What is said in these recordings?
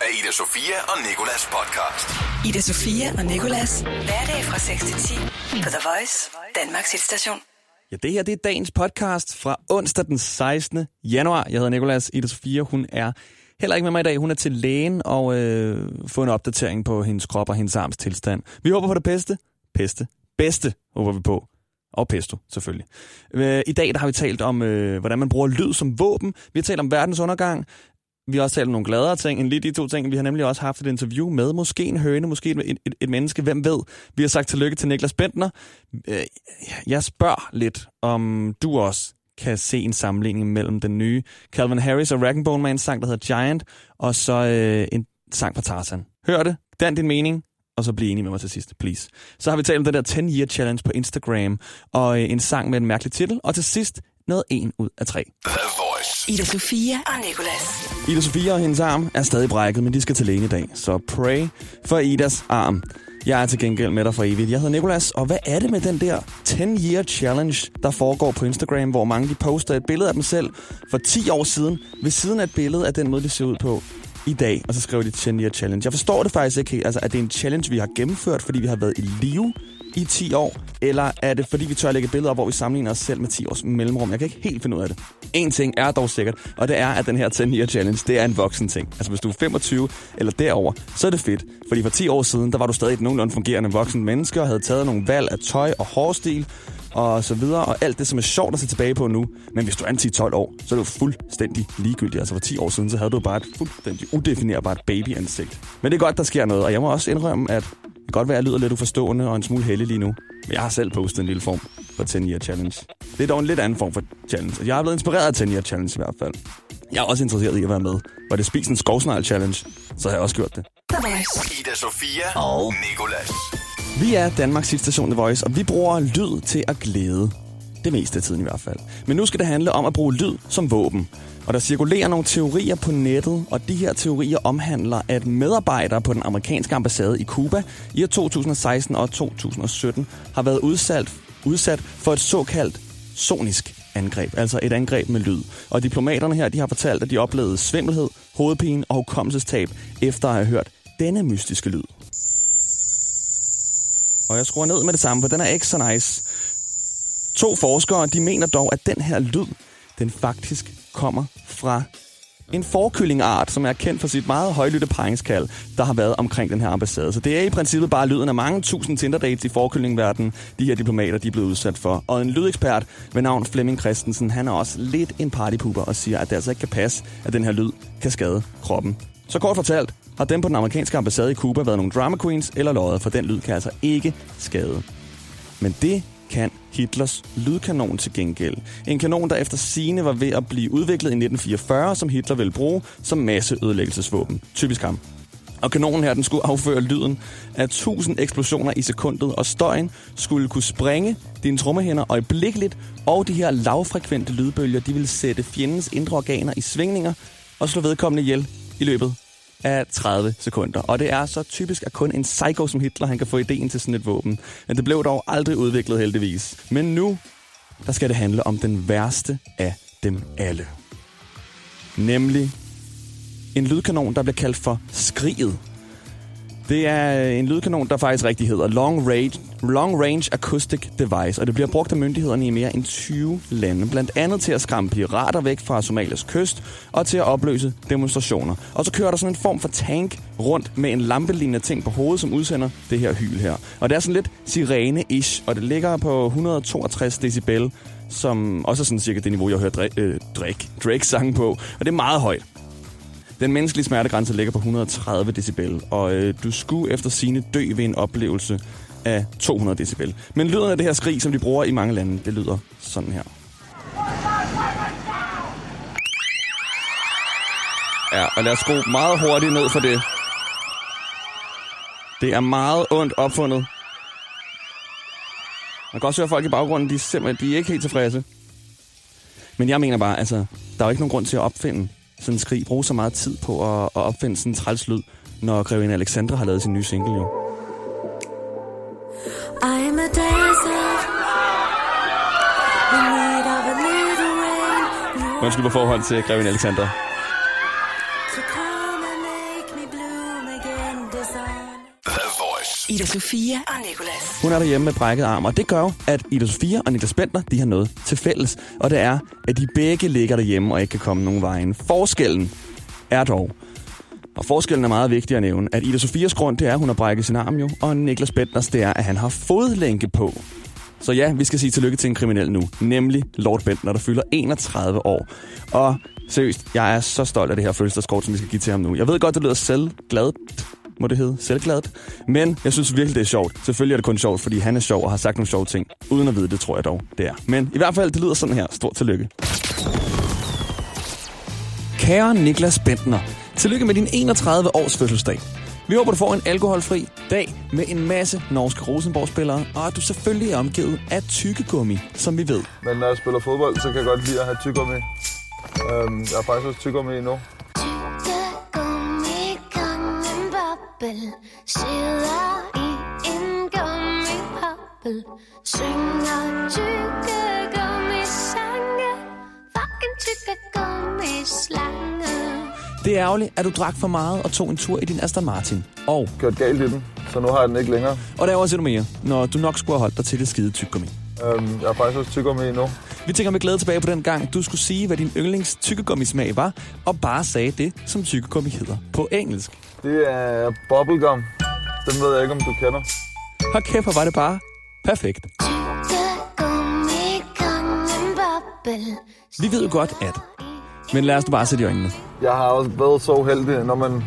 af Ida Sofia og Nicolas podcast. Ida Sofia og Nicolas. Hverdag fra 6 til 10 på The Voice, Danmarks hitstation. Ja, det her det er dagens podcast fra onsdag den 16. januar. Jeg hedder Nicolas. Ida Sofia, hun er heller ikke med mig i dag. Hun er til lægen og får en opdatering på hendes krop og hendes arms tilstand. Vi håber på det bedste, håber vi på. Og pesto, selvfølgelig. I dag der har vi talt om, hvordan man bruger lyd som våben. Vi har talt om verdens undergang. Vi har også talt om nogle gladere ting end lige de to ting. Vi har nemlig også haft et interview med måske en høne, måske et menneske, hvem ved. Vi har sagt tillykke til Nicklas Bendtner. Jeg spørger lidt, om du også kan se en sammenligning mellem den nye Calvin Harris og Rag&Bone Mans sang, der hedder Giant, og så en sang fra Tarzan. Hør det, dan din mening, og så bliv enig med mig til sidst, please. Så har vi talt om den der 10-year challenge på Instagram, og en sang med en mærkelig titel, og til sidst noget 1 ud af 3. Ida Sofia og Nicolas. Ida Sofia og hendes arm er stadig brækket, men de skal til lægen i dag. Så pray for Idas arm. Jeg er til gengæld med dig for evigt. Jeg hedder Nicolas, og hvad er det med den der 10-year challenge, der foregår på Instagram, hvor mange de poster et billede af dem selv for 10 år siden, ved siden af et billede af den måde, de ser ud på i dag, og så skriver de 10-year challenge. Jeg forstår det faktisk ikke, altså, at det er en challenge, vi har gennemført, fordi vi har været i live i 10 år, eller er det fordi, vi tør lægge billeder op, hvor vi sammenligner os selv med 10 års mellemrum? Jeg kan ikke helt finde ud af det. En ting er dog sikkert, og det er, at den her 10-year challenge, det er en voksen ting. Altså hvis du er 25 eller derover, så er det fedt, fordi for 10 år siden, der var du stadig et nogenlunde fungerende voksen menneske, og havde taget nogle valg af tøj og hårstil, og så videre, og alt det, som er sjovt at se tilbage på nu. Men hvis du er 10-12 år, så er du fuldstændig ligegyldig. Altså for 10 år siden, så havde du bare et fuldstændig udefinerbart babyansigt. Men det er godt, der sker noget, og jeg må også indrømme, at det kan godt være, at jeg lyder lidt uforstående og en smule heldig lige nu. Men jeg har selv postet en lille form for 10-year challenge. Det er dog en lidt anden form for challenge. Jeg er blevet inspireret af 10-year challenge i hvert fald. Jeg er også interesseret i at være med. Var det spis en skovsnegl challenge, så har jeg også gjort det. Ida Sofia og Nicolas. Vi er Danmarks hitstation The Voice, og vi bruger lyd til at glæde. Det meste af tiden i hvert fald. Men nu skal det handle om at bruge lyd som våben. Og der cirkulerer nogle teorier på nettet, og de her teorier omhandler, at medarbejdere på den amerikanske ambassade i Cuba i 2016 og 2017 har været udsat for et såkaldt sonisk angreb, altså et angreb med lyd. Og diplomaterne her, de har fortalt, at de oplevede svimmelhed, hovedpine og hukommelsestab efter at have hørt denne mystiske lyd. Og jeg skruer ned med det samme, for den er ikke så nice. 2 forskere, de mener dog, at den her lyd, den faktisk kommer fra en forkyllingart, som er kendt for sit meget højlytte parringskald, der har været omkring den her ambassade. Så det er i princippet bare lyden af mange tusind Tinder-dates i forkyllingverdenen, de her diplomater, de er blevet udsat for. Og en lydekspert ved navn Flemming Christensen, han er også lidt en partypooper og siger, at det altså ikke kan passe, at den her lyd kan skade kroppen. Så kort fortalt, har dem på den amerikanske ambassade i Cuba været nogle drama queens eller løjet, for den lyd kan altså ikke skade. Men det kan Hitlers lydkanon til gengæld. En kanon, der efter sigende var ved at blive udviklet i 1944, som Hitler ville bruge som masseødelæggelsesvåben. Typisk ham. Og kanonen her, den skulle afføre lyden af 1000 eksplosioner i sekundet, og støjen skulle kunne sprænge dine trommehænder øjeblikkeligt, og de her lavfrekvente lydbølger, de ville sætte fjendens indre organer i svingninger og slå vedkommende ihjel i løbet af 30 sekunder. Og det er så typisk, at kun en psycho som Hitler, han kan få ideen til sådan et våben. Men det blev dog aldrig udviklet heldigvis. Men nu, der skal det handle om den værste af dem alle. Nemlig en lydkanon, der bliver kaldt for skriget. Det er en lydkanon, der faktisk rigtig hedder Long Range Acoustic Device, og det bliver brugt af myndighederne i mere end 20 lande, blandt andet til at skræmme pirater væk fra Somalias kyst og til at opløse demonstrationer. Og så kører der sådan en form for tank rundt med en lampelignende ting på hovedet, som udsender det her hyl her. Og det er sådan lidt sirene-ish, og det ligger på 162 decibel, som også er sådan cirka det niveau, jeg hører Drake sang på, og det er meget højt. Den menneskelige smertegrænse ligger på 130 decibel, og du skulle efter sigende dø ved en oplevelse af 200 decibel. Men lyden af det her skrig, som de bruger i mange lande, det lyder sådan her. Ja, og lad os skrue meget hurtigt ned for det. Det er meget ondt opfundet. Man kan også høre folk i baggrunden, de er simpelthen ikke helt tilfredse. Men jeg mener bare, altså, der er jo ikke nogen grund til at opfinde sådan en skrig, bruge så meget tid på at opfinde sådan en træls lyd, når grevinde Alexandra har lavet sin nye single, jo. I'm a dancer. Undskyld på forhånd til grevinde Alexandra. Ida Sofia og Nicolas. Hun er derhjemme med brækket arm, og det gør jo, at Ida Sofia og Nicklas Bendtner, de har noget til fælles. Og det er, at de begge ligger derhjemme og ikke kan komme nogen vejen. Forskellen er dog, og forskellen er meget vigtig at nævne, at Ida Sofias grund, det er, at hun har brækket sin arm jo, og Nicklas Bendtners, det er, at han har fodlænke på. Så ja, vi skal sige tillykke til en kriminel nu, nemlig Lord Bendtner, der fylder 31 år. Og seriøst, jeg er så stolt af det her fødselsdagskort, som vi skal give til ham nu. Jeg ved godt, det lyder selvglad, må det hedde, selvgladet. Men jeg synes virkelig, det er sjovt. Selvfølgelig er det kun sjovt, fordi han er sjov og har sagt nogle sjove ting. Uden at vide det, tror jeg dog, det er. Men i hvert fald, det lyder sådan her. Stort tillykke. Kære Nicklas Bendtner, tillykke med din 31 års fødselsdag. Vi håber, du får en alkoholfri dag med en masse norske Rosenborg-spillere, og at du selvfølgelig er omgivet af tykkegummi, som vi ved. Men når jeg spiller fodbold, så kan jeg godt lide at have tykkegummi. Jeg har faktisk også tykkegummi endnu. Det er ærgerligt, at du drak for meget og tog en tur i din Aston Martin. Og kørte galt i den, så nu har jeg den ikke længere. Og der er også endnu mere, når du nok skulle have holdt dig til det skide tyggegummi. Jeg har faktisk også tyggegummi endnu. Vi tænker med glæde tilbage på den gang, du skulle sige, hvad din yndlings tyggegummismag var, og bare sagde det, som tyggegummi hedder på engelsk. Det er bubblegum. Den ved jeg ikke, om du kender. Hold kæft, hvor var det bare perfekt. Vi ved jo godt, at... Men lad os bare sætte i øjnene. Jeg har også været så heldig, når man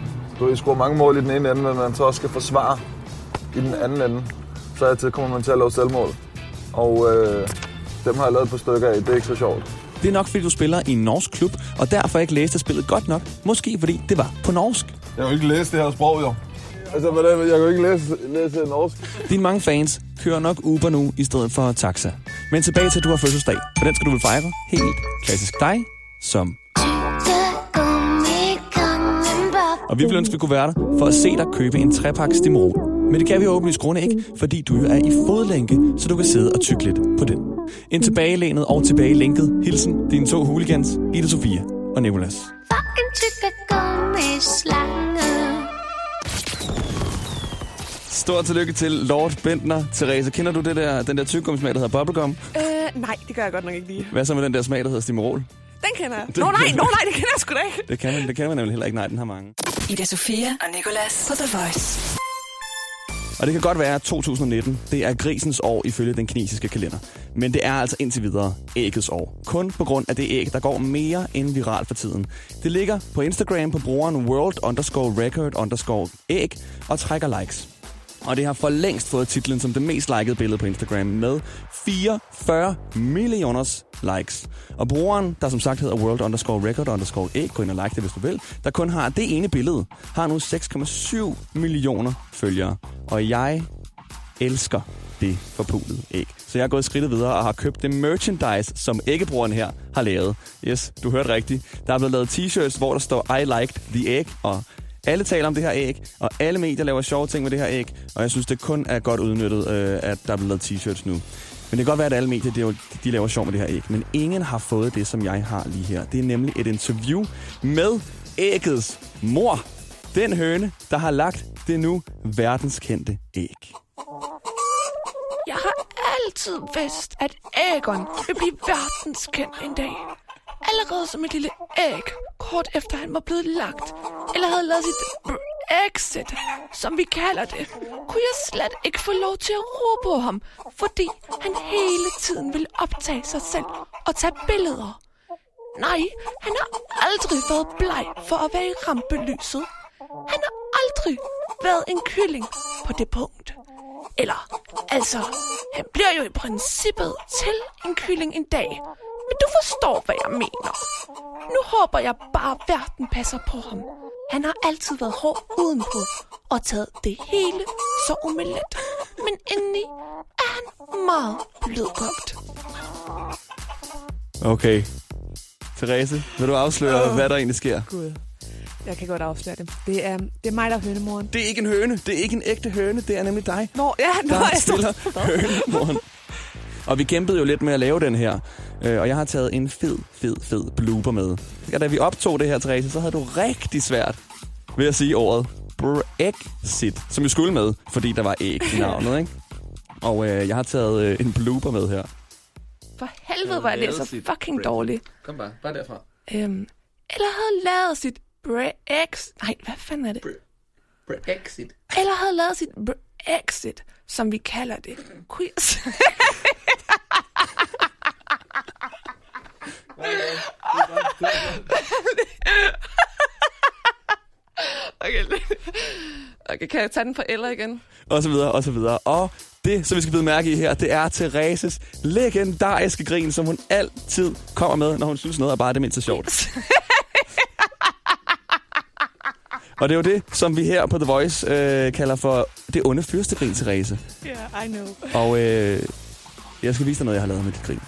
scorer mange mål i den ene ende, men man så også skal forsvare i den anden ende. Så altid kommer man til at lave selvmål. Og dem har jeg lavet på stykker af. Det er ikke så sjovt. Det er nok, fordi du spiller i en norsk klub, og derfor ikke læste spillet godt nok. Måske fordi det var på norsk. Jeg kan ikke læse det her sprog, jo. Altså, hvordan? Jeg kan ikke læse norsk. Dine mange fans kører nok Uber nu i stedet for taxa. Men tilbage til, at du har fødselsdag. For den skal du vel fejre helt klassisk dig som... Og vi ville ønske, at vi kunne være der for at se dig købe en trepakke Stimrol. Men det kan vi åbenlyst grunde ikke, fordi du jo er i fodlænke, så du kan sidde og tygge lidt på den. En tilbagelænet og tilbagelænket hilsen, dine to hooligans, Ida Sofia og Nicolas. Stort tillykke til Lord Bendtner. Therese, kender du den der tyggegummismag, der hedder bubblegum? Nej, det gør jeg godt nok ikke lige. Hvad så med den der smag, der hedder Stimrol? Den kender jeg. Nej, det kender jeg sgu da ikke. Det kan man nemlig heller ikke. Nej, den har mange. Ida Sofia og Nicolas på The Voice. Og det kan godt være, at 2019, det er grisens år ifølge den kinesiske kalender. Men det er altså indtil videre æggets år. Kun på grund af det æg, der går mere end viralt for tiden. Det ligger på Instagram på brugeren world_record_egg og trækker likes. Og det har for længst fået titlen som det mest likede billede på Instagram med 44 millioners likes. Og brugeren, der som sagt hedder world_record_egg, gå ind og like det, hvis du vil, der kun har det ene billede, har nu 6,7 millioner følgere. Og jeg elsker det forpulede æg. Så jeg har gået skridtet videre og har købt det merchandise, som æggebrugeren her har lavet. Yes, du hørte rigtigt. Der er blevet lavet t-shirts, hvor der står I liked the egg, og... Alle taler om det her æg, og alle medier laver sjove ting med det her æg, og jeg synes, det kun er godt udnyttet, at der er blevet lavet t-shirts nu. Men det kan godt være, at alle medier de laver sjov med det her æg, men ingen har fået det, som jeg har lige her. Det er nemlig et interview med æggets mor. Den høne, der har lagt det nu verdenskendte æg. Jeg har altid vidst, at æggeren vil blive verdenskendt en dag. Allerede som et lille æg, kort efter han var blevet lagt, eller havde lavet sit exit, som vi kalder det, kunne jeg slet ikke få lov til at råbe på ham, fordi han hele tiden ville optage sig selv og tage billeder. Nej, han har aldrig været bleg for at være i rampelyset. Han har aldrig været en kylling på det punkt. Eller, altså, han bliver jo i princippet til en kylling en dag. Men du forstår, hvad jeg mener. Nu håber jeg bare, at verden passer på ham. Han har altid været hård udenpå og taget det hele så omelet. Men endelig er han meget blødkogt. Okay. Therese, vil du afsløre, hvad der egentlig sker? Gud. Jeg kan godt afsløre det. Det er mig, der er hønemoren. Det er ikke en høne. Det er ikke en ægte høne. Det er nemlig dig, der stiller hønemoren. Og vi kæmpede jo lidt med at lave den her. Og jeg har taget en fed blooper med. Og da vi optog det her, Therese, så havde du rigtig svært ved at sige ordet Brexit, som vi skulle med, fordi der var æg i navnet, ikke? Og jeg har taget en blooper med her. For helvede, hvor er det så fucking dårligt. Kom bare derfra. Eller havde lavet sit Brexit. Nej, hvad fanden er det? Brexit. Eller havde lavet sit Brexit, som vi kalder det. Quiz. Okay, kan jeg tage den for eller igen? Og så videre, og så videre. Og det, som vi skal bide mærke i her, det er Thereses legendariske grin, som hun altid kommer med, når hun synes noget er bare det mindste sjovt. Og det er jo det, som vi her på The Voice kalder for det onde fyrstegrin, Therese. Ja, yeah, I know. Og jeg skal vise dig noget, jeg har lavet med dit grin.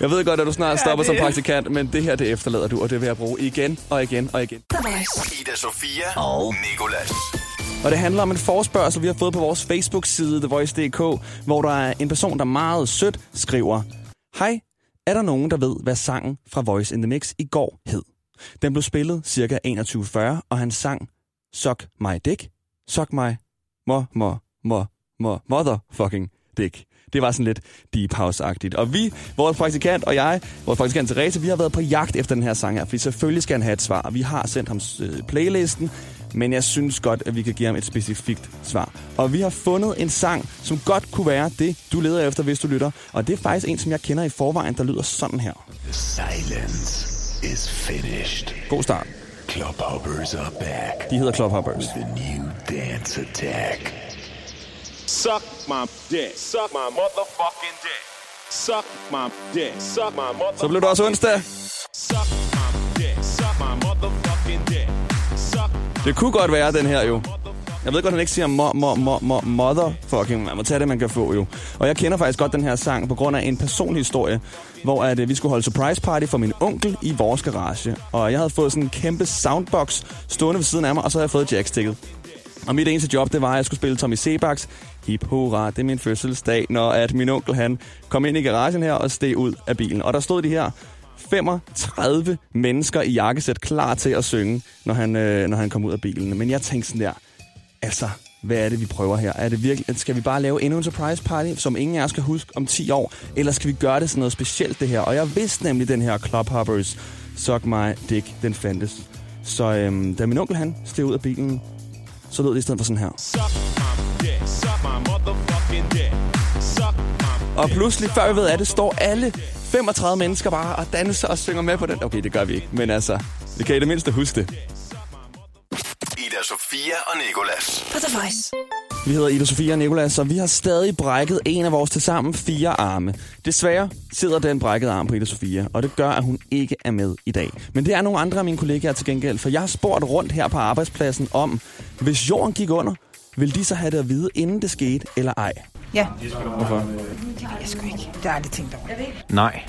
Jeg ved godt, at du snart stopper som praktikant, men det her, det efterlader du, og det vil jeg bruge igen og igen og igen. Ida Sofia og Nicolas. Og det handler om en forespørgsel, vi har fået på vores Facebook-side, TheVoice.dk, hvor der er en person, der meget sødt skriver: Hej, er der nogen, der ved, hvad sangen fra Voice in the Mix i går hed? Den blev spillet ca. 21:40, og han sang Suck my dick, suck my motherfucking dick. Det var sådan lidt deep house-agtigt. Og vi, vores praktikant og jeg, vores praktikant Therese, vi har været på jagt efter den her sang her, fordi selvfølgelig skal han have et svar. Vi har sendt ham playlisten, men jeg synes godt, at vi kan give ham et specifikt svar. Og vi har fundet en sang, som godt kunne være det, du leder efter, hvis du lytter. Og det er faktisk en, som jeg kender i forvejen, der lyder sådan her. The silence is finished. God start. Clubhoppers are back. De hedder Clubhoppers. The new dance attack. Suck my dick. Suck my motherfucking dick. Suck my dick. Suck my motherfucking dick. Så blev det også onsdag. Suck my dick. Suck my motherfucking dick. Suck. Det kunne godt være den her jo. Jeg ved godt, han ikke siger motherfucking. Man må tage det, man kan få jo. Og jeg kender faktisk godt den her sang på grund af en personlig historie, hvor at, vi skulle holde surprise party for min onkel i vores garage. Og jeg havde fået sådan en kæmpe soundbox stående ved siden af mig, og så havde jeg fået jackstikket. Og mit eneste job, det var, at jeg skulle spille Tommy Seebachs Hip Hurra, det er min fødselsdag, når at min onkel han kom ind i garagen her og steg ud af bilen. Og der stod de her 35 mennesker i jakkesæt klar til at synge, når han kom ud af bilen. Men jeg tænkte sådan der, altså, hvad er det, vi prøver her? Er det virkelig, skal vi bare lave endnu en surprise party, som ingen af jer skal huske om 10 år? Eller skal vi gøre det sådan noget specielt, det her? Og jeg vidste nemlig, den her Clubhoppers Suck My Dick, den fandtes. Så da min onkel han steg ud af bilen, så lød det i stedet for sådan her. Og pludselig, før vi ved af det, står alle 35 mennesker bare og danser og synger med på den. Okay, det gør vi ikke, men altså, det kan I det mindste huske det. Ida Sofia og Nicolas. Vi hedder Ida Sofia og Nicolas, og vi har stadig brækket en af vores tilsammen 4 arme. Desværre sidder den brækkede arm på Ida Sofia, og det gør, at hun ikke er med i dag. Men det er nogle andre af mine kollegaer til gengæld, for jeg har spurgt rundt her på arbejdspladsen om, hvis jorden gik under, ville de så have det at vide, inden det skete, eller ej? Ja. Hvorfor? Det ved jeg sgu ikke. Det har jeg aldrig tænkt over. Nej.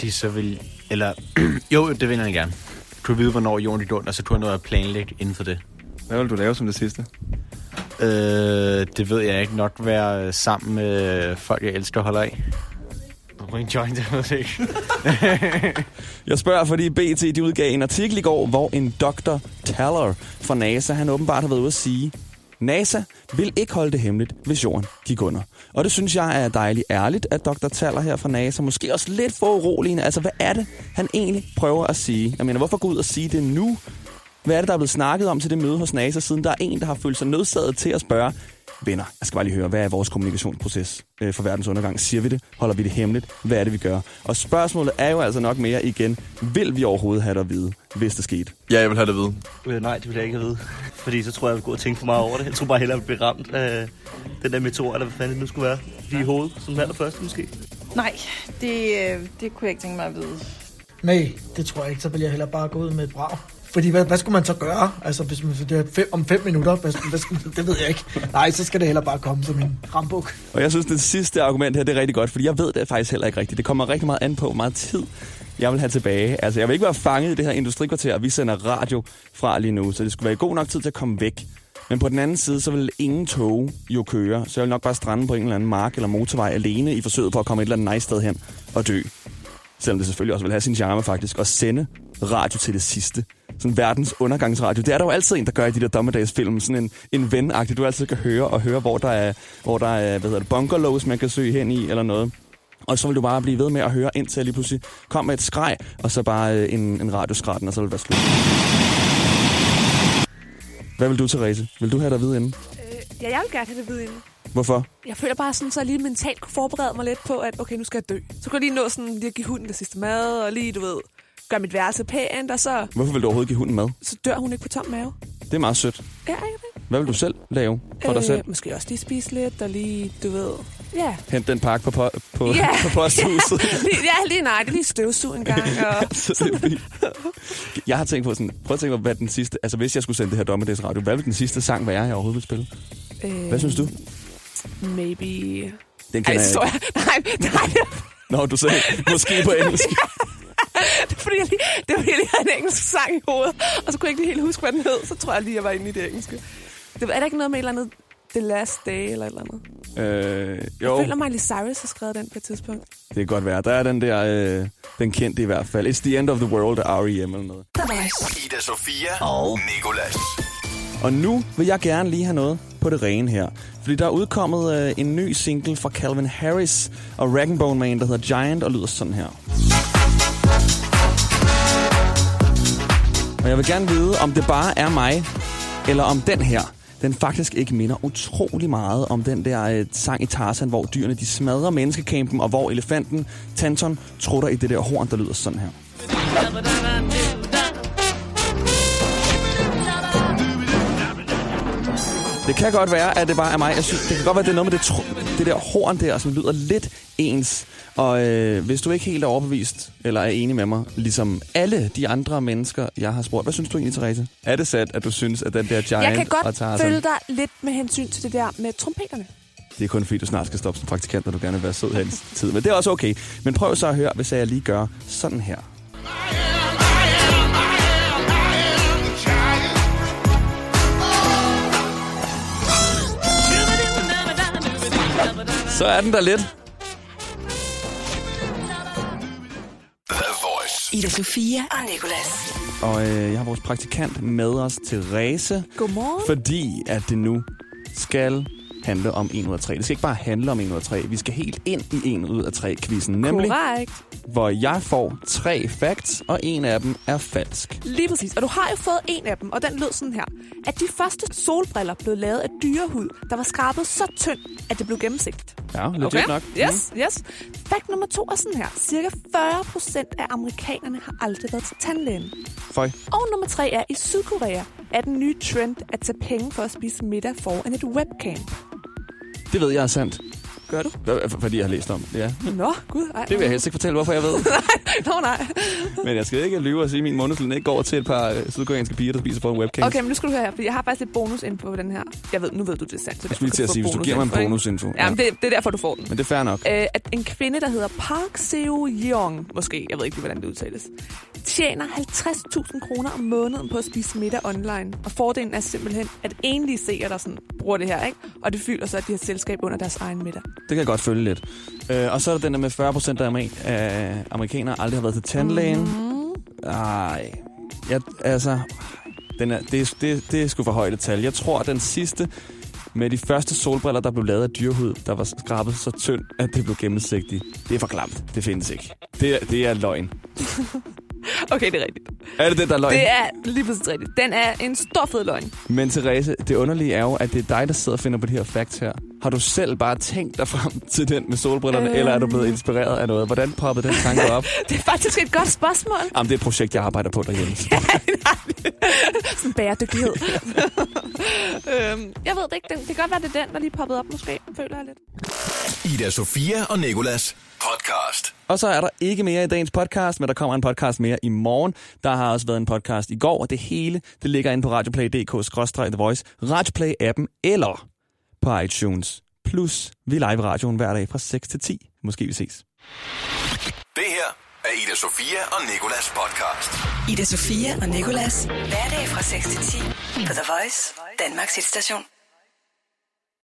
De så vil... Eller... jo, det vil jeg gerne. Du vil vide, hvornår jorden gik under, så du har noget at planlægge inden for det. Hvad vil du lave som det sidste? Det ved jeg ikke. Nok være sammen med folk, jeg elsker og holder af. Jeg spørger, fordi BT de udgav en artikel i går, hvor en Dr. Taller fra NASA, han åbenbart har været ude at sige, NASA vil ikke holde det hemmeligt, hvis jorden gik under. Og det synes jeg er dejligt ærligt, at Dr. Taller her fra NASA måske også lidt for uroligende. Altså, hvad er det, han egentlig prøver at sige? Jeg mener, hvorfor gå ud og sige det nu? Hvad er det, der er blevet snakket om til det møde hos NASA, siden der er en, der har følt sig nødsaget til at spørge, venner, jeg skal bare lige høre, hvad er vores kommunikationsproces for verdens undergang? Siger vi det? Holder vi det hemmeligt? Hvad er det, vi gør? Og spørgsmålet er jo altså nok mere igen, vil vi overhovedet have det at vide, hvis det skete? Ja, jeg vil have det at vide. Nej, det vil jeg ikke have at vide. Fordi så tror jeg, jeg vil gå og tænke for meget over det. Jeg tror bare hellere, at blive ramt af den der meteor, eller hvad fanden det nu skulle være. Lige i hovedet, som den allerførste måske. Nej, det kunne jeg ikke tænke mig at vide. Nej, det tror jeg ikke. Så vil jeg heller bare gå ud med et brag. Fordi hvad skulle man så gøre? Altså, hvis man det er om 5 minutter, det ved jeg ikke. Nej, så skal det heller bare komme som en rambuk. Og jeg synes, det sidste argument her, det er rigtig godt, fordi jeg ved det faktisk heller ikke rigtigt. Det kommer rigtig meget an på, hvor meget tid jeg vil have tilbage. Altså, jeg vil ikke være fanget i det her industrikvarter, og vi sender radio fra lige nu, så det skulle være god nok tid til at komme væk. Men på den anden side, så vil ingen tog jo køre, så jeg vil nok bare strande på en eller anden mark eller motorvej alene i forsøget på at komme et eller andet nice sted hen og dø. Selvom det selvfølgelig også vil have sin charme faktisk, at sende radio til det sidste. Sådan verdens undergangsradio. Det er der jo altid en, der gør i de der dommedagsfilm. Sådan en ven-agtig, du altid kan høre og høre, hvor der er bunkerlås, man kan søge hen i eller noget. Og så vil du bare blive ved med at høre, indtil jeg lige pludselig kom med et skreg, og så bare en radioskratten, og så vil det være slut. Hvad vil du, Therese? Vil du have dig vide inden? Ja, jeg vil gerne have dig vide inden. Hvorfor? Jeg føler bare sådan, så jeg lige mentalt kunne forberede mig lidt på, at okay, nu skal jeg dø. Så kunne jeg lige nå sådan, lige at give hunden det sidste mad, og lige, du ved, gør mit værelse pænt, og så... Hvorfor vil du overhovedet give hunden mad? Så dør hun ikke på tom mave. Det er meget sødt. Ja, jeg ved. Hvad vil du selv lave for dig selv? Måske også lige spise lidt, og lige, du ved... Ja. Hent den pakke på på posthuset. lige støvsug en gang. Og... Jeg har tænkt på sådan, prøv at tænke på, hvad den sidste... Altså, hvis jeg skulle sende det her dommedagsradio, hvad ville den sidste sang være, jeg overhovedet ville spille? Hvad synes du? Maybe... Den kan Nej. Nå, du sagde måske på engelsk. Det var fordi jeg lige havde en engelsk sang i hovedet, og så kunne jeg ikke helt huske, hvad den hed. Så tror jeg lige, jeg var inde i det engelske. Det, er der ikke noget med et eller andet The Last Day eller et eller andet? Jo. Jeg føler, Miley Cyrus har skrevet den på et tidspunkt. Det kan godt være. Der er den der, den kendte i hvert fald. It's the end of the world af REM eller noget. Ida Sofia og Nicolas. Og nu vil jeg gerne lige have noget på det rene her. Fordi der er udkommet en ny single fra Calvin Harris og Rag & Bone Man, der hedder Giant, og lyder sådan her. Og jeg vil gerne vide, om det bare er mig, eller om den her, den faktisk ikke minder utrolig meget om den der sang i Tarzan, hvor dyrene de smadrer menneskecampen, og hvor elefanten Tanton trutter i det der horn, der lyder sådan her. Det kan godt være, at det bare er mig. Jeg synes, det kan godt være, at det er noget med det der horn der, som lyder lidt ens. Og hvis du ikke helt er overbevist, eller er enig med mig, ligesom alle de andre mennesker, jeg har spurgt, hvad synes du egentlig, Therese? Er det sandt, at du synes, at den der Giant og Tarzan... Jeg kan godt følge dig lidt med hensyn til det der med trompeterne. Det er kun fordi, du snart skal stoppe som praktikant, når du gerne vil være sød hans tid. Men det er også okay. Men prøv så at høre, hvis jeg lige gør sådan her. Så er den der lidt. Ida Sofia og Nicolas. Og jeg har vores praktikant med os, Therese. Godmorgen. Fordi at det nu skal handle om 1 ud af 3. Det skal ikke bare handle om 1 ud af 3. Vi skal helt ind i 1 ud af 3-quizzen. Nemlig, hvor jeg får 3 facts, og en af dem er falsk. Lige præcis. Og du har jo fået en af dem, og den lød sådan her. At de første solbriller blev lavet af dyrehud, der var skrabet så tynd, at det blev gennemsigtigt. Ja, legit okay. Nok. Yes. Fact nummer 2 er sådan her. Cirka 40% af amerikanerne har aldrig været til tandlægen. Føj. Og nummer 3 er, i Sydkorea er den nye trend at tage penge for at spise middag foran et webcam. Det ved jeg er sandt. Gør du? Fordi jeg har læst om det, ja. Nå, gud. Ej, det vil jeg helst ikke fortælle, hvorfor jeg ved. nej. Men jeg skal ikke lyve og sige, at min månedsløn ikke går til et par sydkoreanske piger, der spiser på en webcam. Okay, men nu skal du høre her, for jeg har faktisk lidt bonusinfo på den her. Nu ved du, det er sandt. Jeg skulle til at sige, hvis du giver mig en bonusinfo. Ja. Jamen, det er derfor, du får den. Men det er fair nok. At en kvinde, der hedder Park Seo Young, måske, jeg ved ikke, hvordan det udtales, tjener 50.000 kroner om måneden på at spise middag online. Og fordelen er simpelthen, at enlige seere, der sådan bruger det her, ikke? Og det fylder så, at de har selskab under deres egen middag. Det kan jeg godt følge lidt. Og så er der den der med 40% af amerikanere aldrig har været til tandlægen. Ej. Det er sgu for højt et tal. Jeg tror, at den sidste med de første solbriller, der blev lavet af dyrehud, der var skrabet så tynd, at det blev gennemsigtigt. Det er for klamt. Det findes ikke. Det er løgn. Okay, det er rigtigt. Er det den, der er løgn? Det er lige præcis rigtigt. Den er en stor fed løgn. Men Therese, det underlige er jo, at det er dig, der sidder og finder på de her facts her. Har du selv bare tænkt dig frem til den med solbrillerne, eller er du blevet inspireret af noget? Hvordan poppede den tanke op? Det er faktisk et godt spørgsmål. Jamen, det er et projekt, jeg arbejder på derhjemme. Sådan bæredygtighed. Jeg ved det ikke. Det kan godt være, det er den, der lige poppede op måske. Føler jeg lidt. Ida Sofia og Nicolas podcast. Og så er der ikke mere i dagens podcast, men der kommer en podcast mere i morgen. Der har også været en podcast i går, og det hele det ligger inde på radioplay.dk/The Voice, Radioplay-appen eller på iTunes. Plus, vi er live i radioen hver dag fra 6 til 10. Måske vi ses. Det her er Ida Sofia og Nicolas podcast. Ida Sofia og Nicolas. Hverdag fra 6 til 10. på The Voice, Danmarks hitstation.